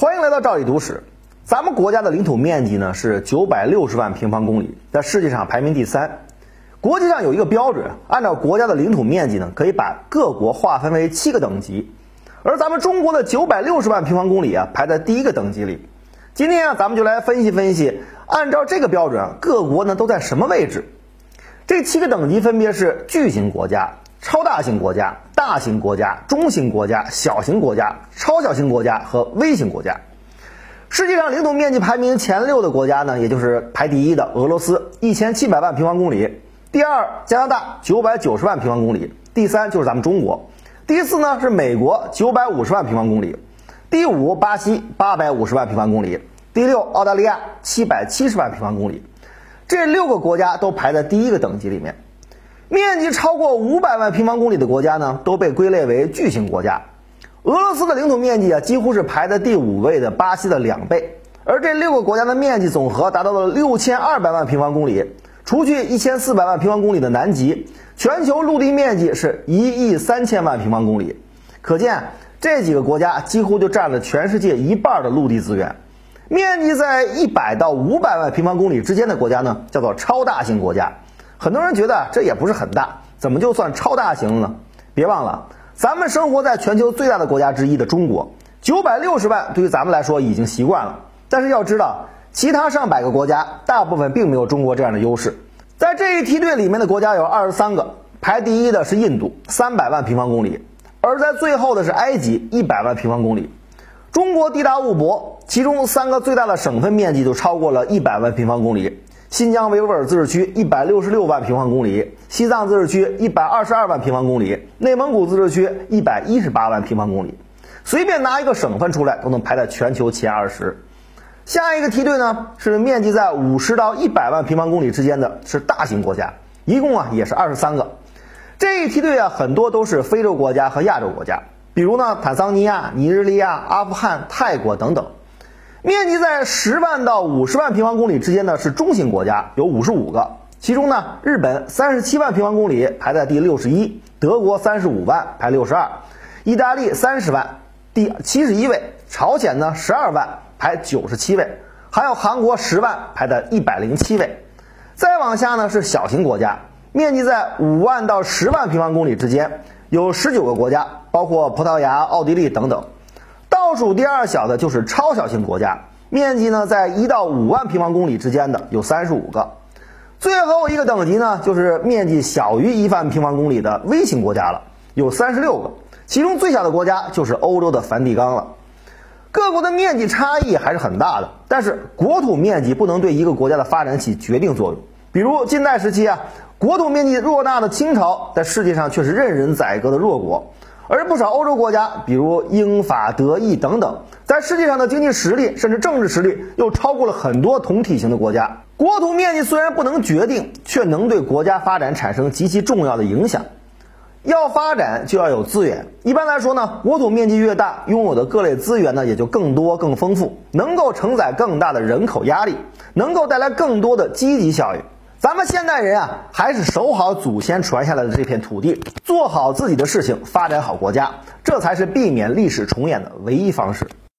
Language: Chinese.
欢迎来到赵李读史。咱们国家的领土面积呢是960万平方公里，在世界上排名第3。国际上有一个标准，按照国家的领土面积呢，可以把各国划分为7个等级，而咱们中国的960万平方公里排在第一个等级里。今天咱们就来分析分析，按照这个标准，各国呢都在什么位置？这7个等级分别是巨型国家、超大型国家、大型国家、中型国家、小型国家、超小型国家和微型国家。世界上领土面积排名前6的国家呢，也就是排第1的俄罗斯1700万平方公里，第2加拿大990万平方公里，第3就是咱们中国，第4呢是美国950万平方公里，第5巴西850万平方公里，第6澳大利亚770万平方公里。这6个国家都排在第一个等级里面。面积超过500万平方公里的国家呢，都被归类为巨型国家。俄罗斯的领土面积几乎是排在第5位的巴西的2倍，而这6个国家的面积总和达到了6200万平方公里，除去1400万平方公里的南极，全球陆地面积是13000万平方公里。可见这几个国家几乎就占了全世界1半的陆地资源。面积在100到500万平方公里之间的国家呢，叫做超大型国家。很多人觉得这也不是很大，怎么就算超大型了呢？别忘了，咱们生活在全球最大的国家之一的中国，960万对于咱们来说已经习惯了。但是要知道，其他上百个国家大部分并没有中国这样的优势。在这一梯队里面的国家有23个，排第1的是印度300万平方公里，而在最后的是埃及100万平方公里。中国地大物博，其中3个最大的省份面积就超过了100万平方公里。新疆维吾尔自治区166万平方公里，西藏自治区122万平方公里，内蒙古自治区118万平方公里。随便拿一个省份出来，都能排在全球前20。下一个梯队呢，是面积在50到100万平方公里之间的是大型国家，一共也是23个。这一梯队很多都是非洲国家和亚洲国家，比如呢坦桑尼亚、尼日利亚、阿富汗、泰国等等。面积在10万到50万平方公里之间的是中型国家，有55个，其中呢，日本37万平方公里排在第61，德国35万排62，意大利30万第71位，朝鲜呢12万排97位，还有韩国10万排在107位。再往下呢是小型国家，面积在5万到10万平方公里之间，有19个国家，包括葡萄牙、奥地利等等。倒数第2小的就是超小型国家，面积呢在1到5万平方公里之间的有35个。最后一个等级呢，就是面积小于1万平方公里的微型国家了，有36个，其中最小的国家就是欧洲的梵蒂冈了。各国的面积差异还是很大的，但是国土面积不能对一个国家的发展起决定作用。比如近代时期国土面积偌大的清朝，在世界上却是任人宰割的弱国。而不少欧洲国家，比如英、法、德、意等等，在世界上的经济实力甚至政治实力又超过了很多同体型的国家。国土面积虽然不能决定，却能对国家发展产生极其重要的影响。要发展就要有资源，一般来说呢，国土面积越大，拥有的各类资源呢也就更多更丰富，能够承载更大的人口压力，能够带来更多的积极效应。咱们现代人还是守好祖先传下来的这片土地，做好自己的事情，发展好国家，这才是避免历史重演的唯一方式。